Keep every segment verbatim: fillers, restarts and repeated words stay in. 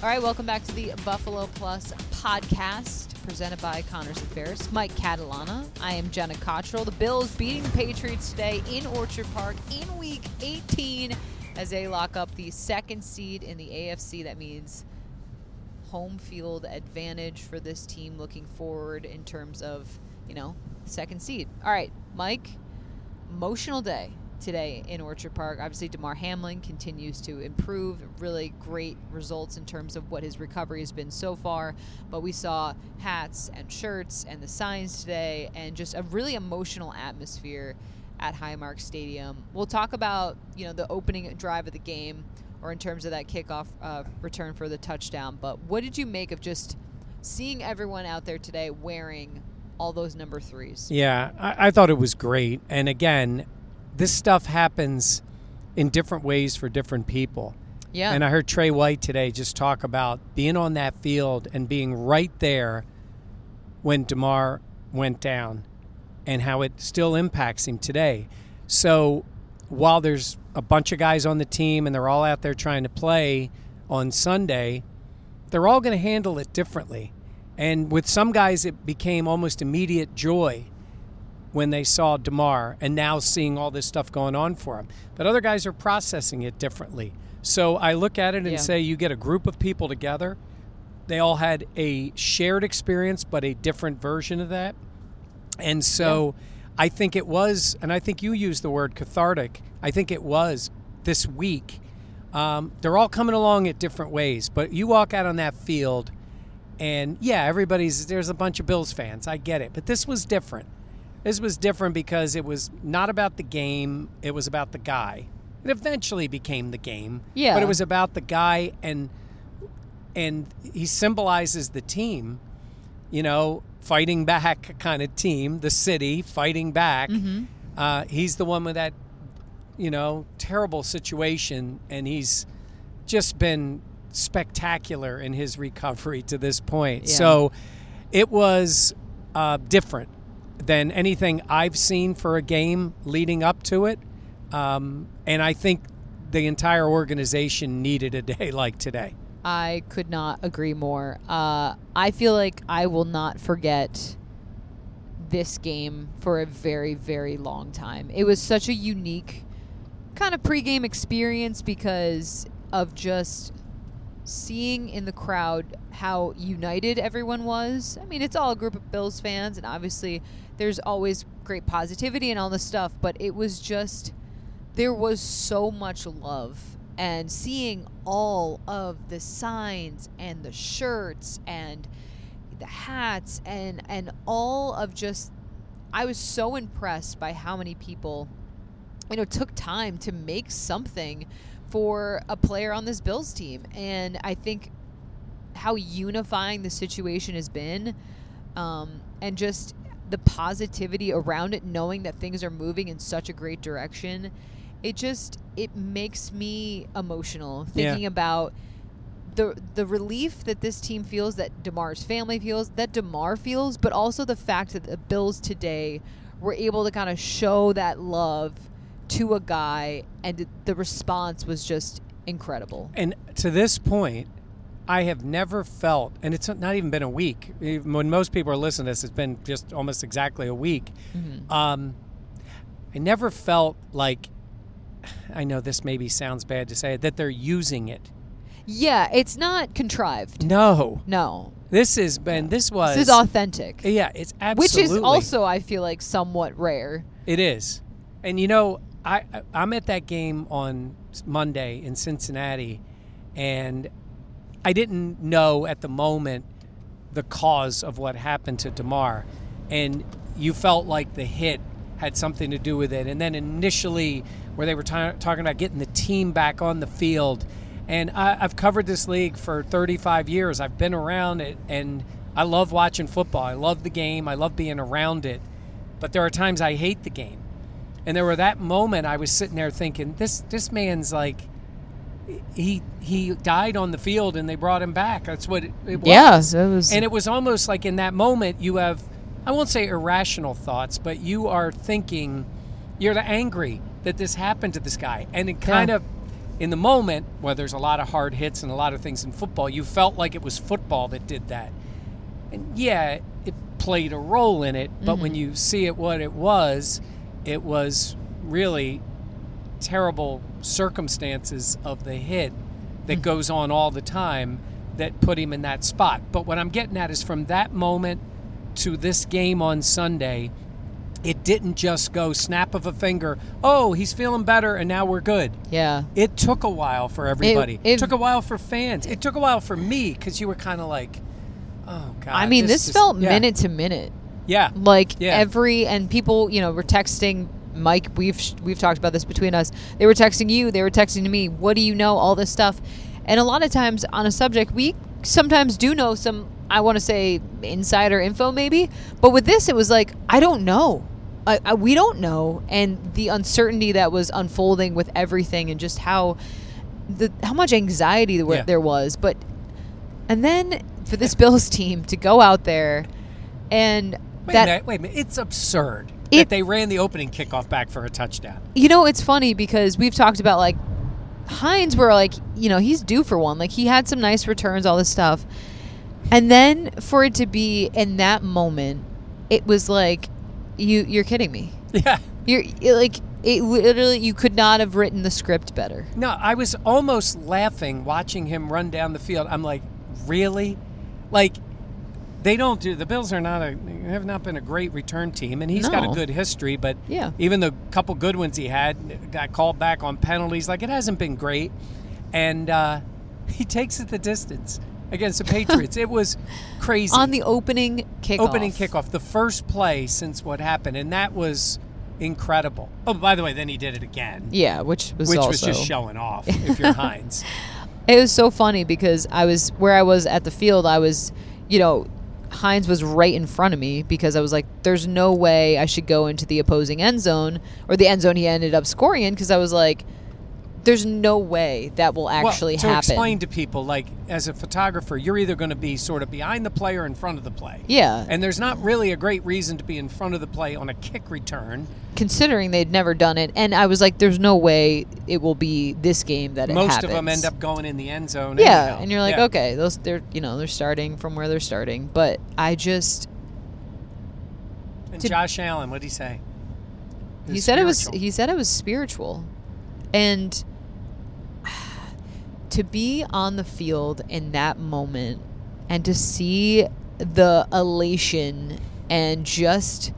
All right, welcome back to the Buffalo Plus podcast presented by Connors and Ferris. Mike Catalana. I am Jenna Cottrell. The Bills beating the Patriots today in Orchard Park in Week eighteen as they lock up the second seed in the A F C. That means home field advantage for this team looking forward in terms of, you know, second seed. All right, Mike, emotional day today in Orchard Park. Obviously, DeMar Hamlin continues to improve. Really great results in terms of what his recovery has been so far. But we saw hats and shirts and the signs today and just a really emotional atmosphere at Highmark Stadium. We'll talk about, you know, the opening drive of the game or in terms of that kickoff uh, return for the touchdown. But what did you make of just seeing everyone out there today wearing all those number threes? Yeah, I, I thought it was great. And again, this stuff happens in different ways for different people. Yeah. And I heard Trey White today just talk about being on that field and being right there when DeMar went down and how it still impacts him today. So while there's a bunch of guys on the team and they're all out there trying to play on Sunday, they're all going to handle it differently. And with some guys, it became almost immediate joy when they saw DeMar and now seeing all this stuff going on for him. But other guys are processing it differently. So I look at it and yeah. say you get a group of people together. They all had a shared experience but a different version of that. And so yeah. I think it was, and I think you used the word cathartic, I think it was this week. Um, they're all coming along at different ways. But you walk out on that field and, yeah, everybody's, there's a bunch of Bills fans. I get it. But this was different. This was different because it was not about the game. It was about the guy. It eventually became the game. Yeah. But it was about the guy, and and he symbolizes the team, you know, fighting back kind of team, the city fighting back. Mm-hmm. Uh, he's the one with that, you know, terrible situation, and he's just been spectacular in his recovery to this point. Yeah. So it was uh, different than anything I've seen for a game leading up to it. Um, and I think the entire organization needed a day like today. I could not agree more. Uh, I feel like I will not forget this game for a very, very long time. It was such a unique kind of pregame experience because of just seeing in the crowd how united everyone was. I mean, it's all a group of Bills fans, and obviously there's always great positivity and all this stuff, but it was just, there was so much love. And seeing all of the signs and the shirts and the hats and, and all of just, I was so impressed by how many people, you know, took time to make something for a player on this Bills team. And I think how unifying the situation has been, um, and just the positivity around it, knowing that things are moving in such a great direction, it just, it makes me emotional thinking yeah. about the the relief that this team feels, that DeMar's family feels, that DeMar feels, but also the fact that the Bills today were able to kind of show that love to a guy, and the response was just incredible. And to this point, I have never felt, and it's not even been a week. When most people are listening to this, it's been just almost exactly a week. Mm-hmm. Um, I never felt like I know this maybe sounds bad to say, that they're using it. Yeah, it's not contrived. No. No. This has been, no. this was. This is authentic. Yeah, it's absolutely. Which is also, I feel like, somewhat rare. It is. And, you know, I, I'm at that game on Monday in Cincinnati, and I didn't know at the moment the cause of what happened to DeMar. And you felt like the hit had something to do with it. And then initially where they were t- talking about getting the team back on the field. And I, I've covered this league for thirty-five years. I've been around it, and I love watching football. I love the game. I love being around it. But there are times I hate the game. And there were that moment I was sitting there thinking, this this man's like, he he died on the field and they brought him back. That's what it, it was. Yeah, so it was. And it was almost like in that moment you have, I won't say irrational thoughts, but you are thinking, you're angry that this happened to this guy. And it kind yeah. of, in the moment, where there's a lot of hard hits and a lot of things in football, you felt like it was football that did that. And yeah, it played a role in it, but mm-hmm. when you see it what it was, it was really terrible circumstances of the hit that mm-hmm. goes on all the time that put him in that spot. But what I'm getting at is from that moment to this game on Sunday, it didn't just go snap of a finger, oh, he's feeling better and now we're good. Yeah. It took a while for everybody. It, it, it took a while for fans. It took a while for me because you were kind of like, oh, God. I mean, this, this felt is, yeah. minute to minute. Yeah. Like yeah. every, and people, you know, were texting Mike. We've, we've talked about this between us. They were texting you. They were texting to me. What do you know? All this stuff. And a lot of times on a subject, we sometimes do know some, I want to say insider info maybe, but with this it was like, I don't know. I, I, we don't know. And the uncertainty that was unfolding with everything and just how the how much anxiety there, yeah. there was. But and then for this Bills team to go out there and wait that... A minute, wait a minute. It's absurd it, that they ran the opening kickoff back for a touchdown. You know, it's funny because we've talked about like Hines were like, you know, he's due for one. Like he had some nice returns, all this stuff. And then for it to be in that moment, it was like, you, you're kidding me. Yeah. You're it, like, it literally, you could not have written the script better. No, I was almost laughing watching him run down the field. I'm like, really? Like, they don't do, the Bills are not a, have not been a great return team. And he's no. got a good history, but yeah. even the couple good ones he had got called back on penalties. Like, it hasn't been great. And uh, he takes it the distance. Against the Patriots. It was crazy. On the opening kickoff. Opening kickoff. The first play since what happened. And that was incredible. Oh, by the way, then he did it again. Yeah, which was Which also... was just showing off, if you're Hines. It was so funny because I was, where I was at the field, I was, you know, Hines was right in front of me because I was like, there's no way I should go into the opposing end zone, or the end zone he ended up scoring in, because I was like, there's no way that will actually well, to happen. To explain to people, like, as a photographer, you're either going to be sort of behind the play or in front of the play. Yeah. And there's not really a great reason to be in front of the play on a kick return. Considering they'd never done it. And I was like, there's no way it will be this game that it Most happens. Most of them end up going in the end zone. Yeah, anyhow. And you're like, yeah. okay, those they're you know, they're starting from where they're starting. But I just... And to, Josh Allen, what'd he say? He, he said it was. He said it was spiritual. And... to be on the field in that moment and to see the elation and just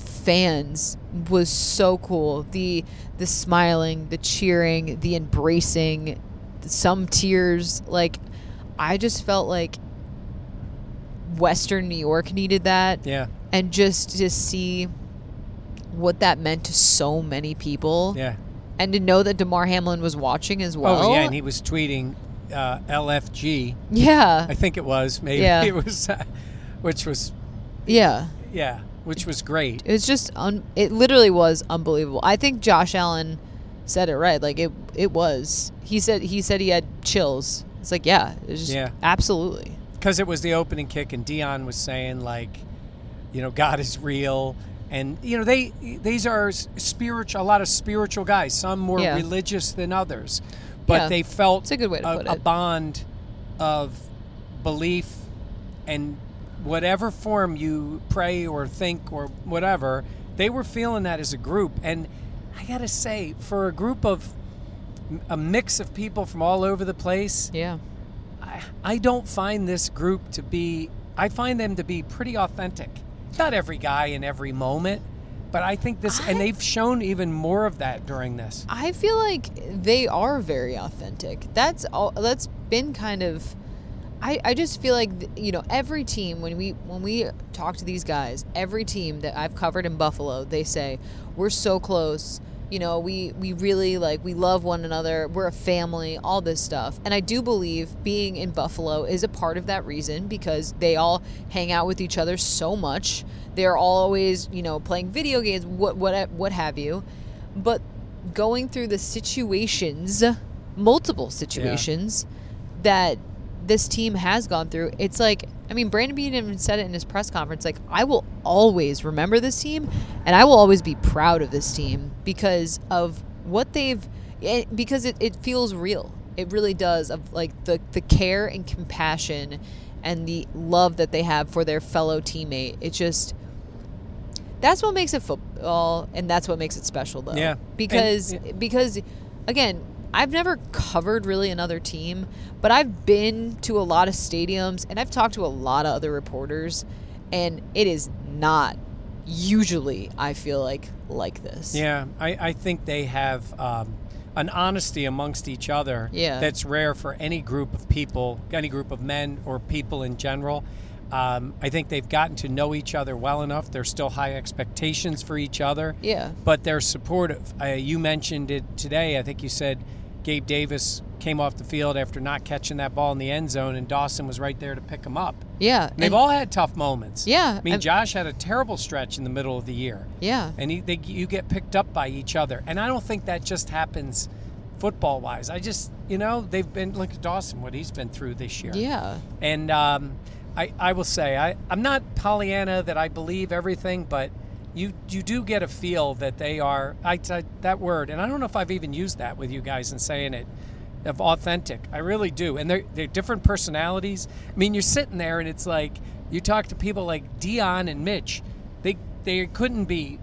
fans was so cool. The the smiling, the cheering, the embracing, some tears. Like, I just felt like Western New York needed that. Yeah. And just to see what that meant to so many people. Yeah. And to know that DeMar Hamlin was watching as well. Oh, yeah, and he was tweeting uh, L F G. Yeah. I think it was, maybe. Yeah. It was, uh, which was... Yeah. Yeah, which was great. It was just... Un- it literally was unbelievable. I think Josh Allen said it right. Like, it it was. He said he said he had chills. It's like, yeah. It was just yeah. Absolutely. Because it was the opening kick, and Dion was saying, like, you know, God is real. And, you know, they these are spiritual, a lot of spiritual guys. Some more yeah. religious than others. But yeah. they felt it's a, good way to a, put it. a bond of belief and whatever form you pray or think or whatever. They were feeling that as a group. And I got to say, for a group of a mix of people from all over the place, yeah, I, I don't find this group to be, I find them to be pretty authentic. Not every guy in every moment, but I think this, I, and they've shown even more of that during this. I feel like they are very authentic. That's all. That's been kind of, I, I just feel like, you know, every team, when we when we talk to these guys, every team that I've covered in Buffalo, they say, we're so close, you know, we, we really, like, we love one another, we're a family, all this stuff. And I do believe being in Buffalo is a part of that reason, because they all hang out with each other so much. They're all always, you know, playing video games, what what what have you. But going through the situations, multiple situations, yeah, that this team has gone through, it's like, I mean, Brandon Bean even said it in his press conference, like, I will always remember this team, and I will always be proud of this team because of what they've, it, because it, it feels real. It really does, of like the, the care and compassion and the love that they have for their fellow teammate. It just, that's what makes it football, and that's what makes it special, though. Yeah. Because, and, yeah. because again, I've never covered really another team, but I've been to a lot of stadiums and I've talked to a lot of other reporters, and it is not usually, I feel like, like this. Yeah, I, I think they have um, an honesty amongst each other, yeah, that's rare for any group of people, any group of men or people in general. Um, I think they've gotten to know each other well enough. There's still high expectations for each other. Yeah. But they're supportive. Uh, you mentioned it today. I think you said Gabe Davis came off the field after not catching that ball in the end zone, and Dawson was right there to pick him up. Yeah. And and they've all had tough moments. Yeah. I mean, I've, Josh had a terrible stretch in the middle of the year. Yeah. And he, they, you get picked up by each other. And I don't think that just happens football-wise. I just, you know, they've been, look at Dawson, what he's been through this year. Yeah. And, um... I, I will say, I, I'm not Pollyanna that I believe everything, but you you do get a feel that they are, I, I, that word, and I don't know if I've even used that with you guys in saying it, of authentic. I really do. And they're, they're different personalities. I mean, you're sitting there and it's like, you talk to people like Dion and Mitch. They, they couldn't be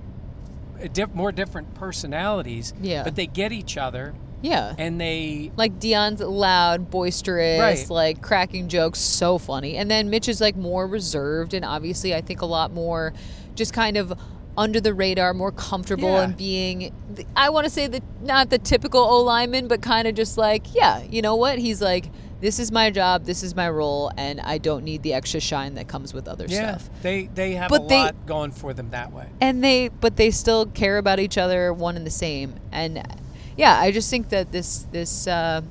a diff, more different personalities, yeah, but they get each other. Yeah. And they... Like, Dion's loud, boisterous, right, like, cracking jokes, so funny. And then Mitch is, like, more reserved and obviously, I think, a lot more just kind of under the radar, more comfortable, yeah, in being... I want to say the, not the typical O-lineman, but kind of just like, yeah, you know what? He's like, this is my job, this is my role, and I don't need the extra shine that comes with other, yeah, stuff. Yeah, they, they have but a they, lot going for them that way. And they... But they still care about each other, one and the same. And... Yeah, I just think that this this uh,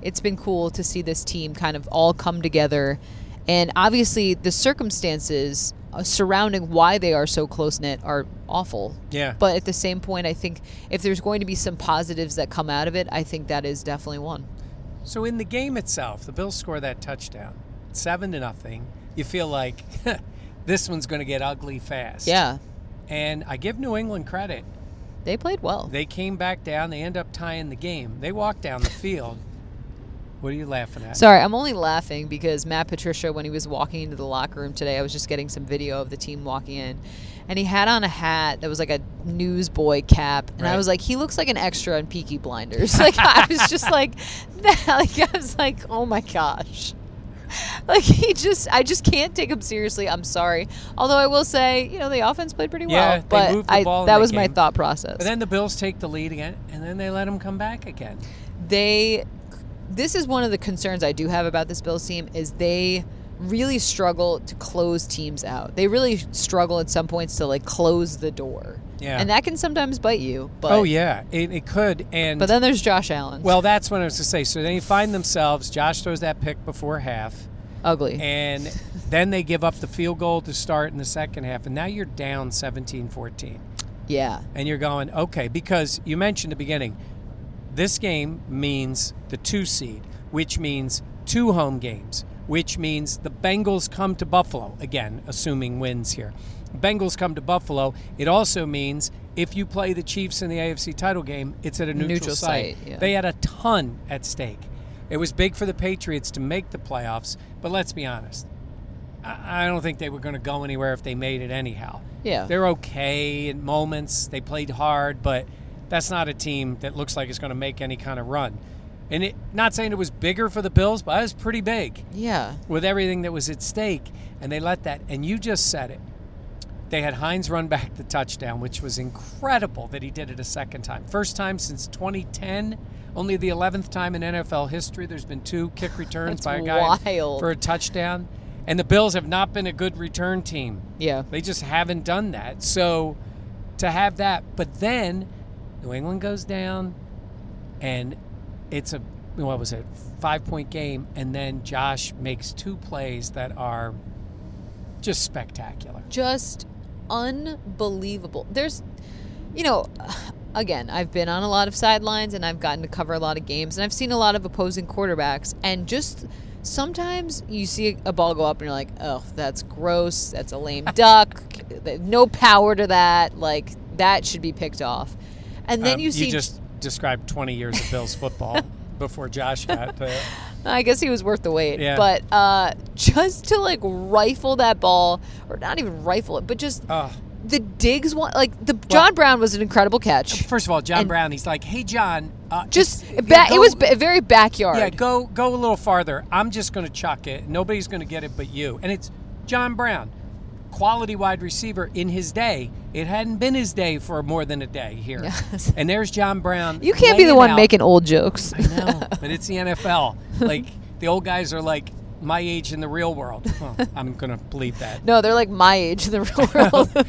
it's been cool to see this team kind of all come together, and obviously the circumstances surrounding why they are so close knit are awful. Yeah. But at the same point, I think if there's going to be some positives that come out of it, I think that is definitely one. So in the game itself, the Bills score that touchdown, seven to nothing. You feel like this one's going to get ugly fast. Yeah. And I give New England credit. They played well. They came back down. They end up tying the game. They walked down the field. What are you laughing at? Sorry, I'm only laughing because Matt Patricia, when he was walking into the locker room today, I was just getting some video of the team walking in, and he had on a hat that was like a newsboy cap, and right, I was like, he looks like an extra in Peaky Blinders. Like, I was just like, that, like, I was like, oh my gosh. Like, he just, I just can't take him seriously. I'm sorry. Although I will say, you know, the offense played pretty well. Yeah, but they moved the ball I, that was my thought process. But then the Bills take the lead again, and then they let them come back again. They, this is one of the concerns I do have about this Bills team, is they really struggle to close teams out. They really struggle at some points to, like, close the door. Yeah. And that can sometimes bite you. But, oh, yeah. It, it could. And But then there's Josh Allen. Well, that's what I was going to say. So then you find themselves, Josh throws that pick before half. Ugly. And then they give up the field goal to start in the second half. And now you're down seventeen fourteen. Yeah. And you're going, okay, because you mentioned at the beginning, this game means the two seed, which means two home games, which means the Bengals come to Buffalo, again, assuming wins here. Bengals come to Buffalo. It also means if you play the Chiefs in the A F C title game, it's at a neutral, neutral site. site yeah. They had a ton at stake. It was big for the Patriots to make the playoffs, but let's be honest. I don't think they were going to go anywhere if they made it anyhow. Yeah. They're okay in moments. They played hard, but that's not a team that looks like it's going to make any kind of run. And it, not saying it was bigger for the Bills, but it was pretty big. Yeah. With everything that was at stake, and they let that. And you just said it. They had Hines run back the touchdown, which was incredible that he did it a second time. First time since twenty ten, only the eleventh time in N F L history there's been two kick returns by a guy wild. for a touchdown. And the Bills have not been a good return team. Yeah. They just haven't done that. So to have that, but then New England goes down and it's a, what was it, five-point game, and then Josh makes two plays that are just spectacular. Just unbelievable. There's, you know, again, I've been on a lot of sidelines and I've gotten to cover a lot of games and I've seen a lot of opposing quarterbacks, and just sometimes you see a ball go up and you're like, oh, that's gross. That's a lame duck. No power to that. Like, that should be picked off. And then um, you see. You just described twenty years of Bills football before Josh got there. I guess he was worth the wait. Yeah. But uh, just to, like, rifle that ball, or not even rifle it, but just uh, the digs one. Like, the well, John Brown was an incredible catch. First of all, John and Brown, he's like, hey, John. Uh, just ba- go, It was b- very backyard. Yeah, go, go a little farther. I'm just going to chuck it. Nobody's going to get it but you. And it's John Brown, quality wide receiver in his day. It hadn't been his day for more than a day here. Yes. And there's John Brown. You can't be the one out. making old jokes. I know, but it's the N F L. Like, the old guys are like my age in the real world. Well, I'm going to believe that. No, they're like my age in the real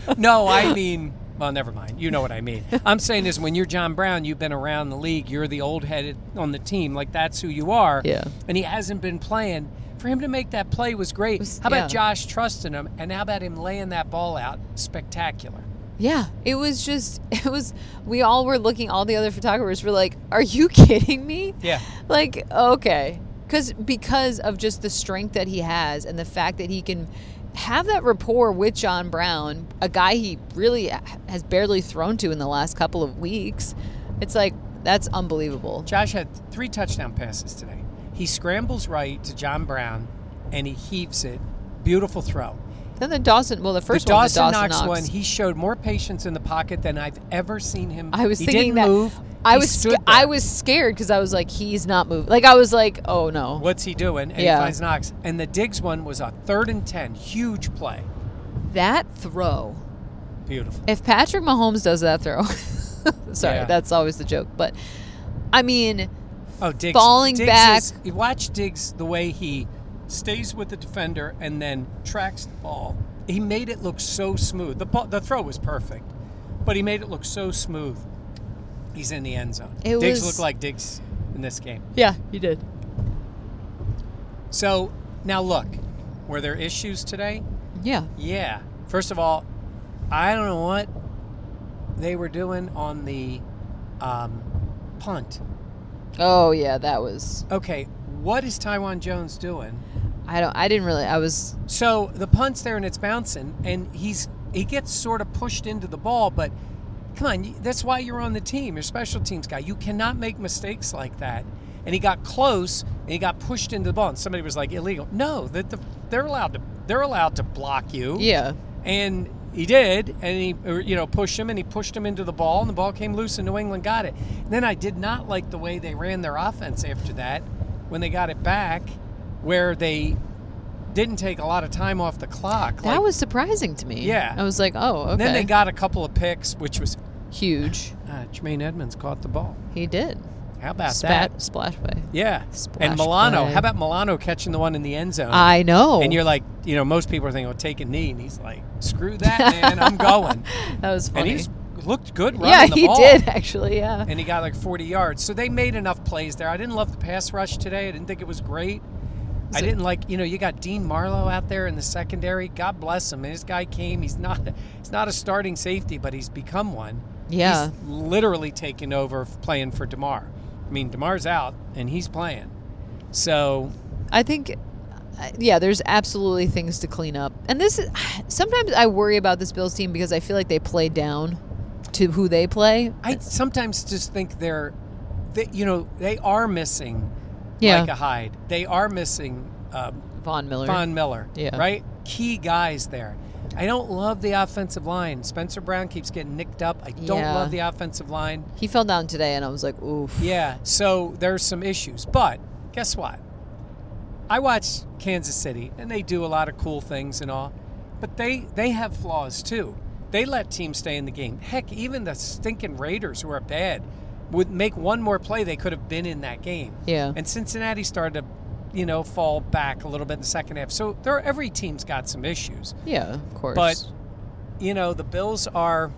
world. No, I mean, well, never mind. You know what I mean. I'm saying is, when you're John Brown, you've been around the league. You're the old head on the team. Like, that's who you are. Yeah. And he hasn't been playing. For him to make that play was great. Was, how about yeah. Josh trusting him, and how about him laying that ball out? Spectacular. Yeah, it was just, it was, we all were looking, all the other photographers were like, are you kidding me? Yeah. Like, okay. Because because of just the strength that he has and the fact that he can have that rapport with John Brown, a guy he really has barely thrown to in the last couple of weeks, it's like, that's unbelievable. Josh had three touchdown passes today. He scrambles right to John Brown, and he heaves it. Beautiful throw. Then the Dawson, well, the first the one, Dawson the Dawson Knox one, he showed more patience in the pocket than I've ever seen him. I was he thinking didn't that. Move. I he was sca- I was scared because I was like, he's not moving. Like, I was like, oh no, what's he doing? And yeah. he finds Knox. And the Diggs one was a third and ten, huge play. That throw, beautiful. If Patrick Mahomes does that throw, sorry, yeah. that's always the joke. But I mean. Oh, Diggs. Falling Diggs back. Is, you watch Diggs the way he stays with the defender and then tracks the ball. He made it look so smooth. The ball, the throw was perfect, but he made it look so smooth. He's in the end zone. It Diggs was, looked like Diggs in this game. Yeah, he did. So, now look, were there issues today? Yeah. Yeah. First of all, I don't know what they were doing on the um, punt. Oh yeah, that was okay. What is Tywan Jones doing? I don't. I didn't really. I was so the punt's there and it's bouncing, and he's he gets sort of pushed into the ball. But come on, that's why you're on the team. You're a special teams guy. You cannot make mistakes like that. And he got close, and he got pushed into the ball, and somebody was like, illegal. No, that the, they're allowed to. They're allowed to block you. Yeah. And he did, and he, you know, pushed him, and he pushed him into the ball, and the ball came loose, and New England got it. And then I did not like the way they ran their offense after that when they got it back, where they didn't take a lot of time off the clock. That like, was surprising to me. Yeah. I was like, oh, okay. And then they got a couple of picks, which was huge. Uh, Tremaine Edmonds caught the ball. He did. How about Spat, that? Splash play. Yeah. Splash and Milano. Play. How about Milano catching the one in the end zone? I know. And you're like, you know, most people are thinking, well, take a knee. And he's like, screw that, man. I'm going. That was funny. And he looked good running yeah, the ball. Yeah, he did, actually, yeah. And he got like forty yards. So they made enough plays there. I didn't love the pass rush today. I didn't think it was great. So, I didn't like, you know, you got Dean Marlowe out there in the secondary. God bless him. And this guy came. He's not, he's not a starting safety, but he's become one. Yeah. He's literally taken over playing for DeMar. I mean, DeMar's out, and he's playing. So I think, yeah, there's absolutely things to clean up. And this is, sometimes I worry about this Bills team because I feel like they play down to who they play. I sometimes just think they're, they, you know, they are missing yeah. Micah Hyde. They are missing um, Von Miller. Von Miller, yeah. right? Key guys there. I don't love the offensive line. Spencer Brown keeps getting nicked up. I don't yeah. love the offensive line. He fell down today, and I was like, oof. Yeah, so there's some issues. But guess what? I watch Kansas City, and they do a lot of cool things and all, but they, they have flaws too. They let teams stay in the game. Heck, even the stinking Raiders, who are bad, would make one more play, they could have been in that game. Yeah. And Cincinnati started to, you know, fall back a little bit in the second half. So there, every team's got some issues. Yeah, of course. But, you know, the Bills are,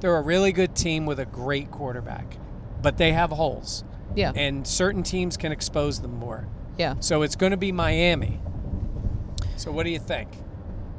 they're a really good team with a great quarterback, but they have holes. Yeah. And certain teams can expose them more. Yeah. So it's going to be Miami. So what do you think?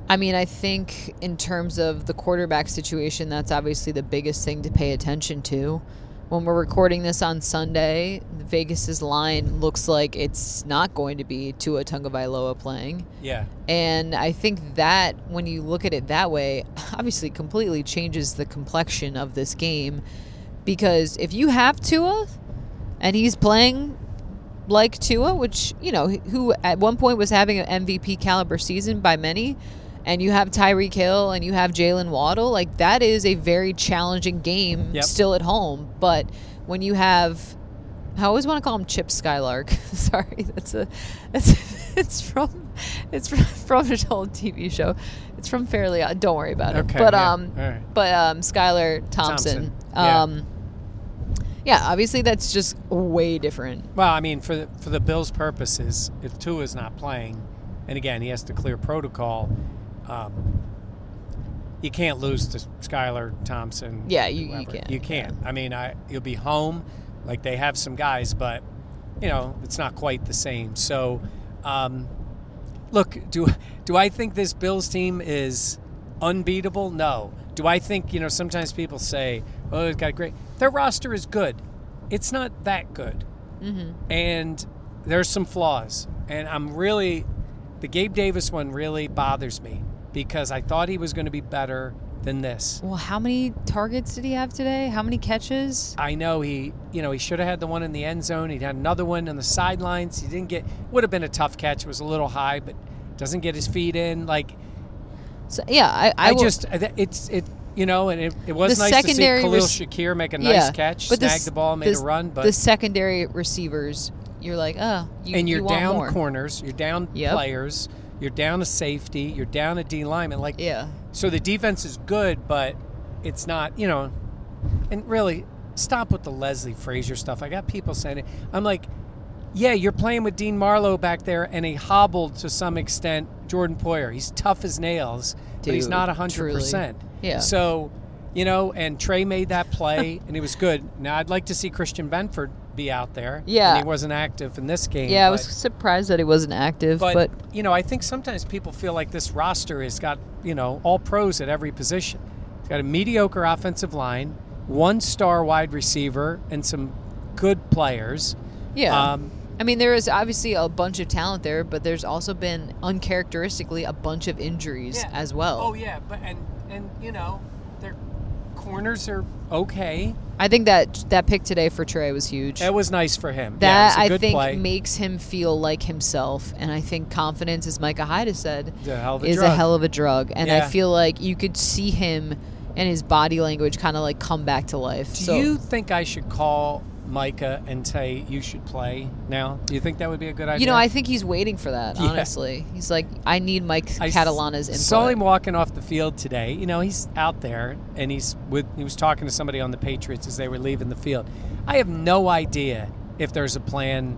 I mean, I think in terms of the quarterback situation, that's obviously the biggest thing to pay attention to. When we're recording this on Sunday, Vegas's line looks like it's not going to be Tua Tagovailoa playing. Yeah. And I think that when you look at it that way, obviously completely changes the complexion of this game, because if you have Tua and he's playing like Tua, which, you know, who at one point was having an M V P caliber season by many, and you have Tyreek Hill and you have Jalen Waddle, like that is a very challenging game yep. still at home. But when you have, I always want to call him Chip Skylark. Sorry, that's a, that's it's from, it's from, from an old T V show. It's from Fairly Odd. Don't worry about it. Okay, but yeah, um, right. but um, Skylar Thompson. Thompson. Um, yeah. Yeah, obviously that's just way different. Well, I mean, for the, for the Bills' purposes, if Tua's not playing, and again he has to clear protocol. Um, you can't lose to Skylar Thompson. Yeah, you, you can't. You can't. Yeah. I mean, I you'll be home. Like, they have some guys, but, you know, it's not quite the same. So, um, look, do do I think this Bills team is unbeatable? No. Do I think, you know, sometimes people say, oh, it's got great. Their roster is good. It's not that good. Mm-hmm. And there's some flaws. And I'm really, the Gabe Davis one really bothers me, because I thought he was going to be better than this. Well, how many targets did he have today? How many catches? I know he, you know, he should have had the one in the end zone. He'd had another one on the sidelines. He didn't get, would have been a tough catch. It was a little high, but doesn't get his feet in. Like, so, yeah, I, I, I just, it's, it, you know, and it, it was nice to see Khalil res- Shakir make a nice yeah, catch, snag the, the ball, made the, a run. But the secondary receivers, you're like, oh, you, and you're you want down more. Corners, you're down yep. players. You're down a safety. You're down a D lineman. Like, yeah. So the defense is good, but it's not, you know. And really, stop with the Leslie Frazier stuff. I got people saying it. I'm like, yeah, you're playing with Dean Marlowe back there, and he hobbled to some extent Jordan Poyer. He's tough as nails, dude, but he's not one hundred percent. Truly. Yeah. So, you know, and Trey made that play, and it was good. Now, I'd like to see Christian Benford be out there. Yeah. And he wasn't active in this game. Yeah, but I was surprised that he wasn't active. But, but, you know, I think sometimes people feel like this roster has got, you know, all pros at every position. It's got a mediocre offensive line, one star wide receiver, and some good players. Yeah. Um, I mean, there is obviously a bunch of talent there, but there's also been uncharacteristically a bunch of injuries yeah. as well. Oh, yeah. But and, and you know, their corners are okay. I think that that pick today for Trey was huge. That was nice for him. That, yeah, I think, play. Makes him feel like himself. And I think confidence, as Micah Hyde has said, a a is drug. a hell of a drug. And yeah. I feel like you could see him and his body language kind of like come back to life. Do so, you think I should call Micah and say you should play now? Do you think that would be a good idea? You know, I think he's waiting for that, yeah. honestly. He's like, I need Mike Catalana's input. I saw him walking off the field today. You know, he's out there, and he's with. he was talking to somebody on the Patriots as they were leaving the field. I have no idea if there's a plan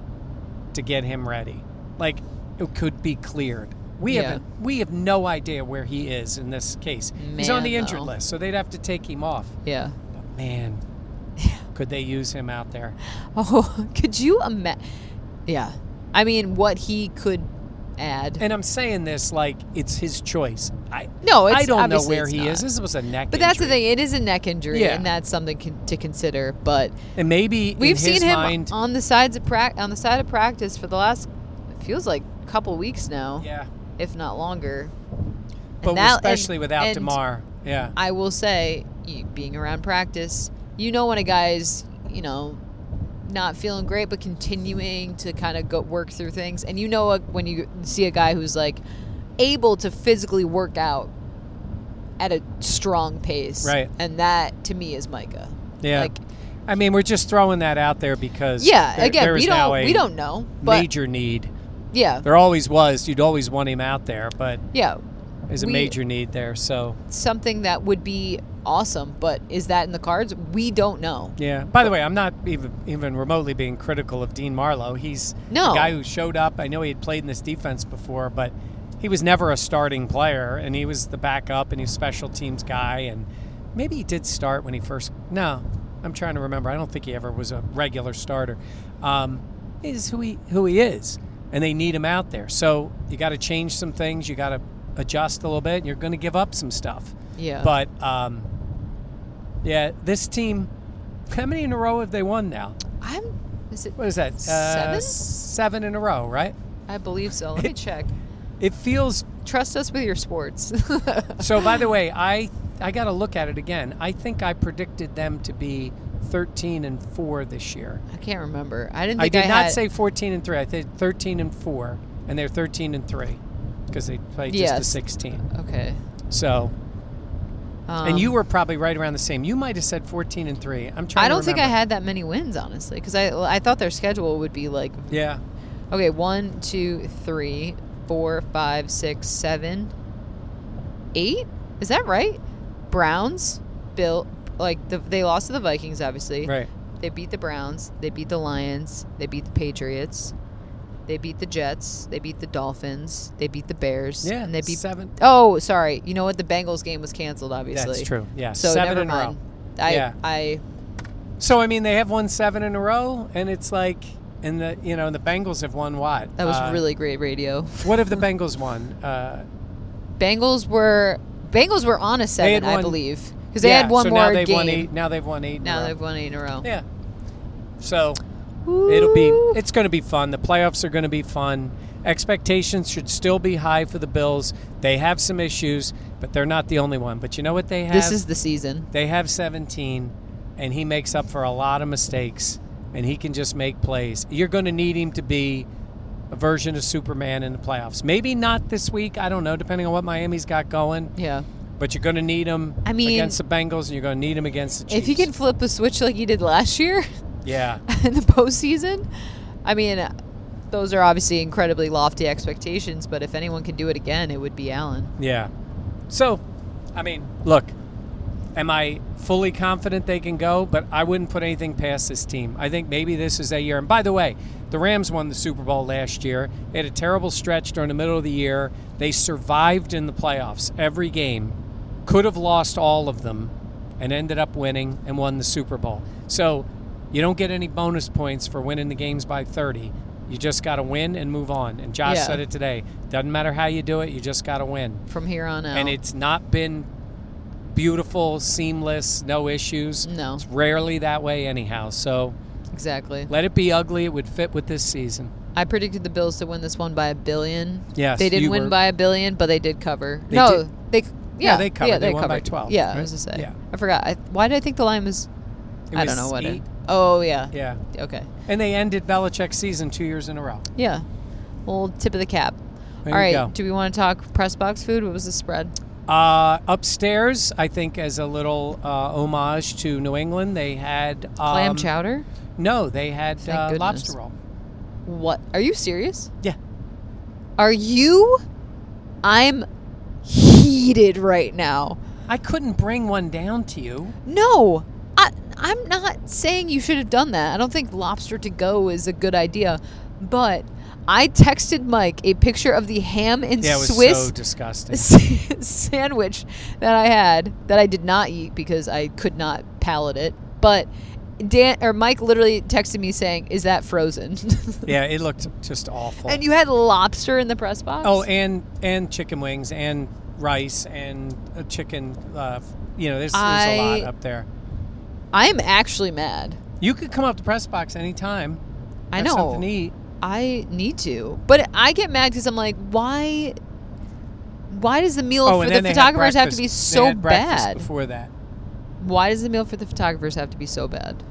to get him ready. Like, it could be cleared. We, yeah. have, a, we have no idea where he is in this case. Man, he's on the injured though. list, so they'd have to take him off. Yeah. But, man, could they use him out there? Oh, could you imagine? Yeah. I mean, what he could add. And I'm saying this like it's his choice. I No, it's I don't know where he not. is. This was a neck but injury. But that's the thing. It is a neck injury, yeah. and that's something con- to consider. But and maybe we've seen him mind, on the sides of pra- on the side of practice for the last, it feels like, couple weeks now. Yeah. If not longer. But and that, especially and, without and DeMar. Yeah. I will say, being around practice, you know when a guy's, you know, not feeling great but continuing to kind of go work through things. And you know when you see a guy who's, like, able to physically work out at a strong pace. Right. And that, to me, is Micah. Yeah. Like, I mean, we're just throwing that out there because yeah, there, again, there is we don't, now a we don't know, but major need. Yeah. There always was. You'd always want him out there, but yeah, there's a we, major need there. So something that would be awesome, but is that in the cards? We don't know. Yeah. By but, the way, I'm not even, even remotely being critical of Dean Marlowe. He's no. a guy who showed up. I know he had played in this defense before, but he was never a starting player, and he was the backup, and he was a special teams guy, and maybe he did start when he first – no. I'm trying to remember. I don't think he ever was a regular starter. Um, is who he who he is, and they need him out there. So you got to change some things. You got to adjust a little bit. And you're going to give up some stuff. Yeah. But um, yeah, this team. How many in a row have they won now? I'm. Is it what is that? Seven. Uh, seven in a row, right? I believe so. Let it, me check. It feels. Trust us with your sports. So by the way, I. I got to look at it again. I think I predicted them to be thirteen and four this year. I can't remember. I didn't. Think I did I not had... say fourteen and three. I said thirteen and four, and they're thirteen and three because they played yes. just the sixteen. Okay. So, um, and you were probably right around the same. You might have said fourteen and three. I'm trying. I don't to think I had that many wins honestly because I I thought their schedule would be like yeah. Okay, one, two, three, four, five, six, seven, eight. Is that right? Browns built like the, they lost to the Vikings obviously. Right. They beat the Browns, they beat the Lions, they beat the Patriots, they beat the Jets, they beat the Dolphins, they beat the Bears. Yeah. And they beat seven. Oh, sorry. You know what? The Bengals game was canceled obviously. That's true. Yeah. So seven never in mind. A row. I yeah. I So I mean they have won seven in a row and it's like and the you know, and the Bengals have won what? That was uh, really great radio. What have the Bengals won? Uh, Bengals were Bengals were on a seven, won, I believe, because they yeah, had one so more now they've game. Won eight, now they've won eight. In now a row. They've won eight in a row. Yeah, so Ooh. it'll be it's going to be fun. The playoffs are going to be fun. Expectations should still be high for the Bills. They have some issues, but they're not the only one. But you know what they have? This is the season. They have seventeen, and he makes up for a lot of mistakes, and he can just make plays. You're going to need him to be a version of Superman in the playoffs. Maybe not this week. I don't know, depending on what Miami's got going. Yeah. But you're going to need him I mean, against the Bengals, and you're going to need him against the Chiefs. If you can flip a switch like you did last year yeah, in the postseason, I mean, those are obviously incredibly lofty expectations, but if anyone can do it again, it would be Allen. Yeah. So, I mean, look, am I fully confident they can go? But I wouldn't put anything past this team. I think maybe this is a year. And by the way, the Rams won the Super Bowl last year. They had a terrible stretch during the middle of the year. They survived in the playoffs every game. Could have lost all of them and ended up winning and won the Super Bowl. So you don't get any bonus points for winning the games by thirty. You just got to win and move on. And Josh yeah. said it today. Doesn't matter how you do it. You just got to win. From here on out. And it's not been beautiful, seamless, no issues. No. It's rarely that way anyhow. So... Exactly. Let it be ugly. It would fit with this season. I predicted the Bills to win this one by a billion. Yes, they didn't win were. by a billion, but they did cover. They no, did. they yeah, yeah they covered. Yeah, they, they won covered. by twelve. Yeah, right? I was gonna say. Yeah. I forgot. I, why did I think the line was? It I was don't know what. It, oh yeah. Yeah. Okay. And they ended Belichick's season two years in a row. Yeah. Well, tip of the cap. There All right. Go. Do we want to talk press box food? What was the spread? Uh, upstairs, I think, as a little uh, homage to New England, they had um, clam chowder. No, they had uh, lobster roll. What? Are you serious? Yeah. Are you? I'm heated right now. I couldn't bring one down to you. No. I, I'm not saying you should have done that. I don't think lobster to go is a good idea. But I texted Mike a picture of the ham and yeah, it was Swiss so disgusting. sandwich that I had that I did not eat because I could not palate it. But... Dan or Mike literally texted me saying, "Is that frozen?" Yeah, it looked just awful. And you had lobster in the press box. Oh, and and chicken wings and rice and a chicken. Uh, you know, there's, I, there's a lot up there. I am actually mad. You could come up to press box anytime. I know. Something to eat. I need to, but I get mad because I'm like, why? Why does the meal oh, for the photographers have to be so they had breakfast bad? Before that. Why does the meal for the photographers have to be so bad?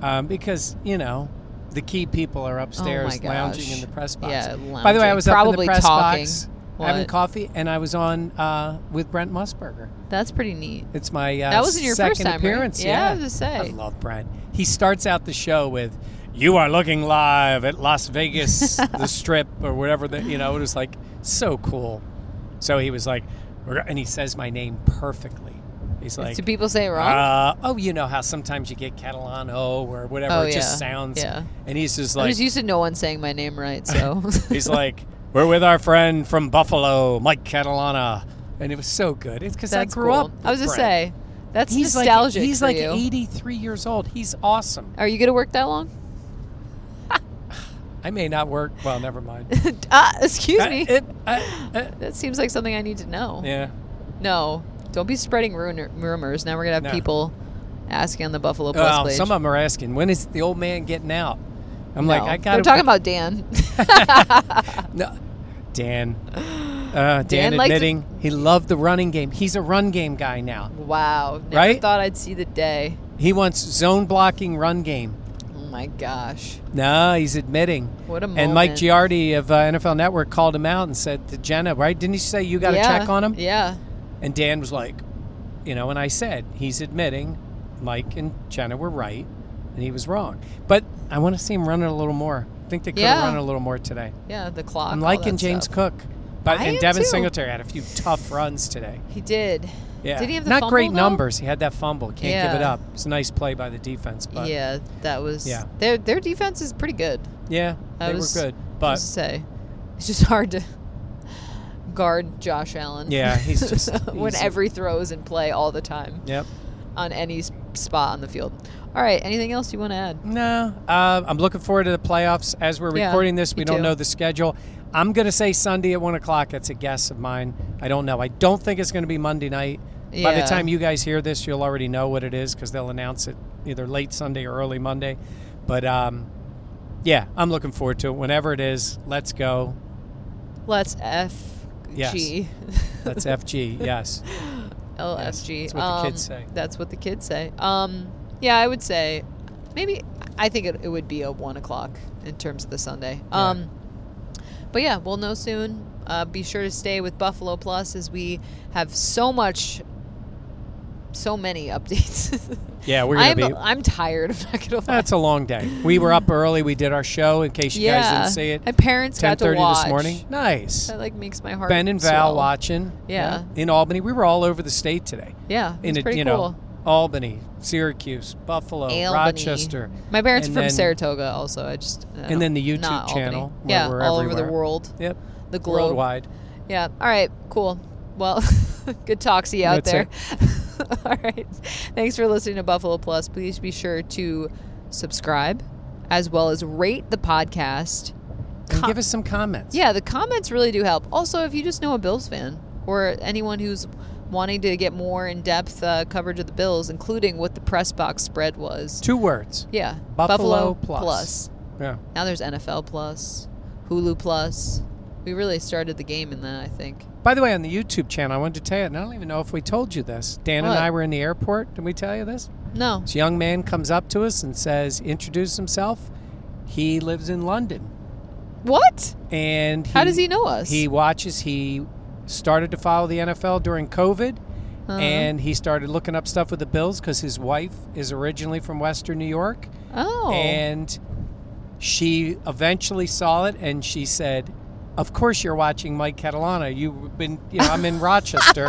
Um, because, you know, the key people are upstairs oh lounging in the press box. Yeah, lounging. By the way, I was Probably up in the press talking. box. What? Having coffee, and I was on uh, with Brent Musburger. That's pretty neat. It's my uh, that wasn't your second first time, appearance. Right? Yeah, yeah, I was to say. I love Brent. He starts out the show with, "You are looking live at Las Vegas, the Strip," or whatever. The, you know, it was like so cool. So he was like, and he says my name perfectly. He's like, do people say it wrong? Uh, oh, you know how sometimes you get Catalano or whatever. Oh, it yeah. just sounds. Yeah. And he's just like, I'm just used to no one saying my name right. So he's like, "We're with our friend from Buffalo, Mike Catalana," and it was so good. It's because I grew cool. up. I was just say, that's he's nostalgic. Like, he's for like you. eighty-three years old. He's awesome. Are you going to work that long? I may not work. Well, never mind. uh, excuse me. Uh, it, uh, uh, that seems like something I need to know. Yeah. No. Don't be spreading rumors. Now we're going to have no. people asking on the Buffalo Plus well, page. Some of them are asking, when is the old man getting out? I'm no. like, I got to. They're talking w- about Dan. no, Dan. Uh, Dan, Dan admitting to- he loved the running game. He's a run game guy now. Wow. Never right? thought I'd see the day. He wants zone blocking run game. Oh, my gosh. No, he's admitting. What a moment. And Mike Giardi of uh, N F L Network called him out and said to Jenna, right? Didn't he say you got to yeah. check on him? Yeah. And Dan was like, you know, and I said, he's admitting Mike and Jenna were right, and he was wrong. But I want to see him running a little more. I think they could yeah. have run a little more today. Yeah, the clock. I'm liking James stuff. Cook. But I and Devin too. Singletary had a few tough runs today. He did. Yeah. Did he have the Not fumble, great though? Numbers. He had that fumble. Can't yeah. give it up. It's a nice play by the defense. But yeah, that was. Yeah. Their their defense is pretty good. Yeah, I they was, were good. But I was say, it's just hard to guard Josh Allen. Yeah, he's just when he's every throw is in play all the time. Yep. On any spot on the field. All right. Anything else you want to add? No. Uh, I'm looking forward to the playoffs. As we're yeah, recording this, we don't too. know the schedule. I'm going to say Sunday at one o'clock. That's a guess of mine. I don't know. I don't think it's going to be Monday night. Yeah. By the time you guys hear this, you'll already know what it is because they'll announce it either late Sunday or early Monday. But um, yeah, I'm looking forward to it. Whenever it is, let's go. Let's F. Yes. G. That's F G, yes. L F G. Yes. That's what um, the kids say. That's what the kids say. Um, yeah, I would say maybe I think it, it would be a one o'clock in terms of the Sunday. Yeah. Um, but, yeah, we'll know soon. Uh, be sure to stay with Buffalo Plus as we have so much, so many updates. Yeah, we're going to be. I'm tired. I'm not going to lie. That's a long day. We were up early. We did our show in case you yeah. guys didn't see it. My parents got to watch. ten thirty this morning. Nice. That like makes my heart Ben and Val swell. Watching. Yeah. yeah. In Albany. We were all over the state today. Yeah. It's pretty you cool. Know, Albany, Syracuse, Buffalo, Albany. Rochester. My parents are from then, Saratoga also. I just. I and then the YouTube channel. Where yeah. We're all everywhere. Over the world. Yep. The globe. Worldwide. Yeah. All right. Cool. Well, good talksy out That's there. It. All right. Thanks for listening to Buffalo Plus. Please be sure to subscribe as well as rate the podcast. Com- and give us some comments. Yeah, the comments really do help. Also, if you just know a Bills fan or anyone who's wanting to get more in-depth uh, coverage of the Bills, including what the press box spread was. Two words. Yeah. Buffalo, Buffalo Plus. Plus. Yeah. Now there's N F L Plus, Hulu Plus. We really started the game in that, I think. By the way, on the YouTube channel, I wanted to tell you, and I don't even know if we told you this. Dan what? And I were in the airport. Did we tell you this? No. This young man comes up to us and says, introduce himself. He lives in London. What? And he, how does he know us? He watches. He started to follow the N F L during COVID, uh-huh. and he started looking up stuff with the Bills because his wife is originally from Western New York. Oh. And she eventually saw it, and she said, of course you're watching Mike Catalana. You've been, you know, I'm in Rochester,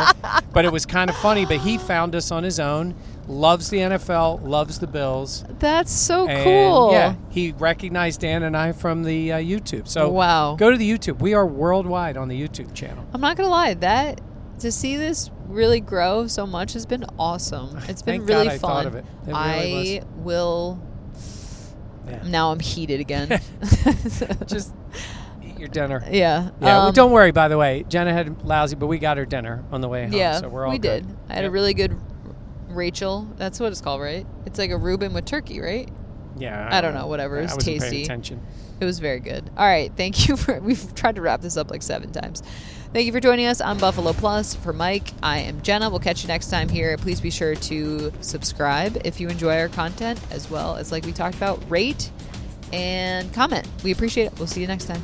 but it was kind of funny. But he found us on his own. Loves the N F L. Loves the Bills. That's so and, cool. Yeah, he recognized Dan and I from the uh, YouTube. So wow. Go to the YouTube. We are worldwide on the YouTube channel. I'm not gonna lie, that to see this really grow so much has been awesome. It's been Thank really God I fun. Thought of it. It really I was. Will. Yeah. Now I'm heated again. Just. Your dinner. Yeah. Yeah. Um, well, don't worry, by the way. Jenna had lousy, but we got her dinner on the way home. Yeah, so we're all we good. Did. I had yep. a really good Rachel. That's what it's called, right? It's like a Reuben with turkey, right? Yeah. I don't know. Whatever. Yeah, it was I wasn't tasty. Paying attention. It was very good. All right. Thank you for. We've tried to wrap this up like seven times. Thank you for joining us on Buffalo Plus. For Mike, I am Jenna. We'll catch you next time here. Please be sure to subscribe if you enjoy our content, as well as, like we talked about, rate and comment. We appreciate it. We'll see you next time.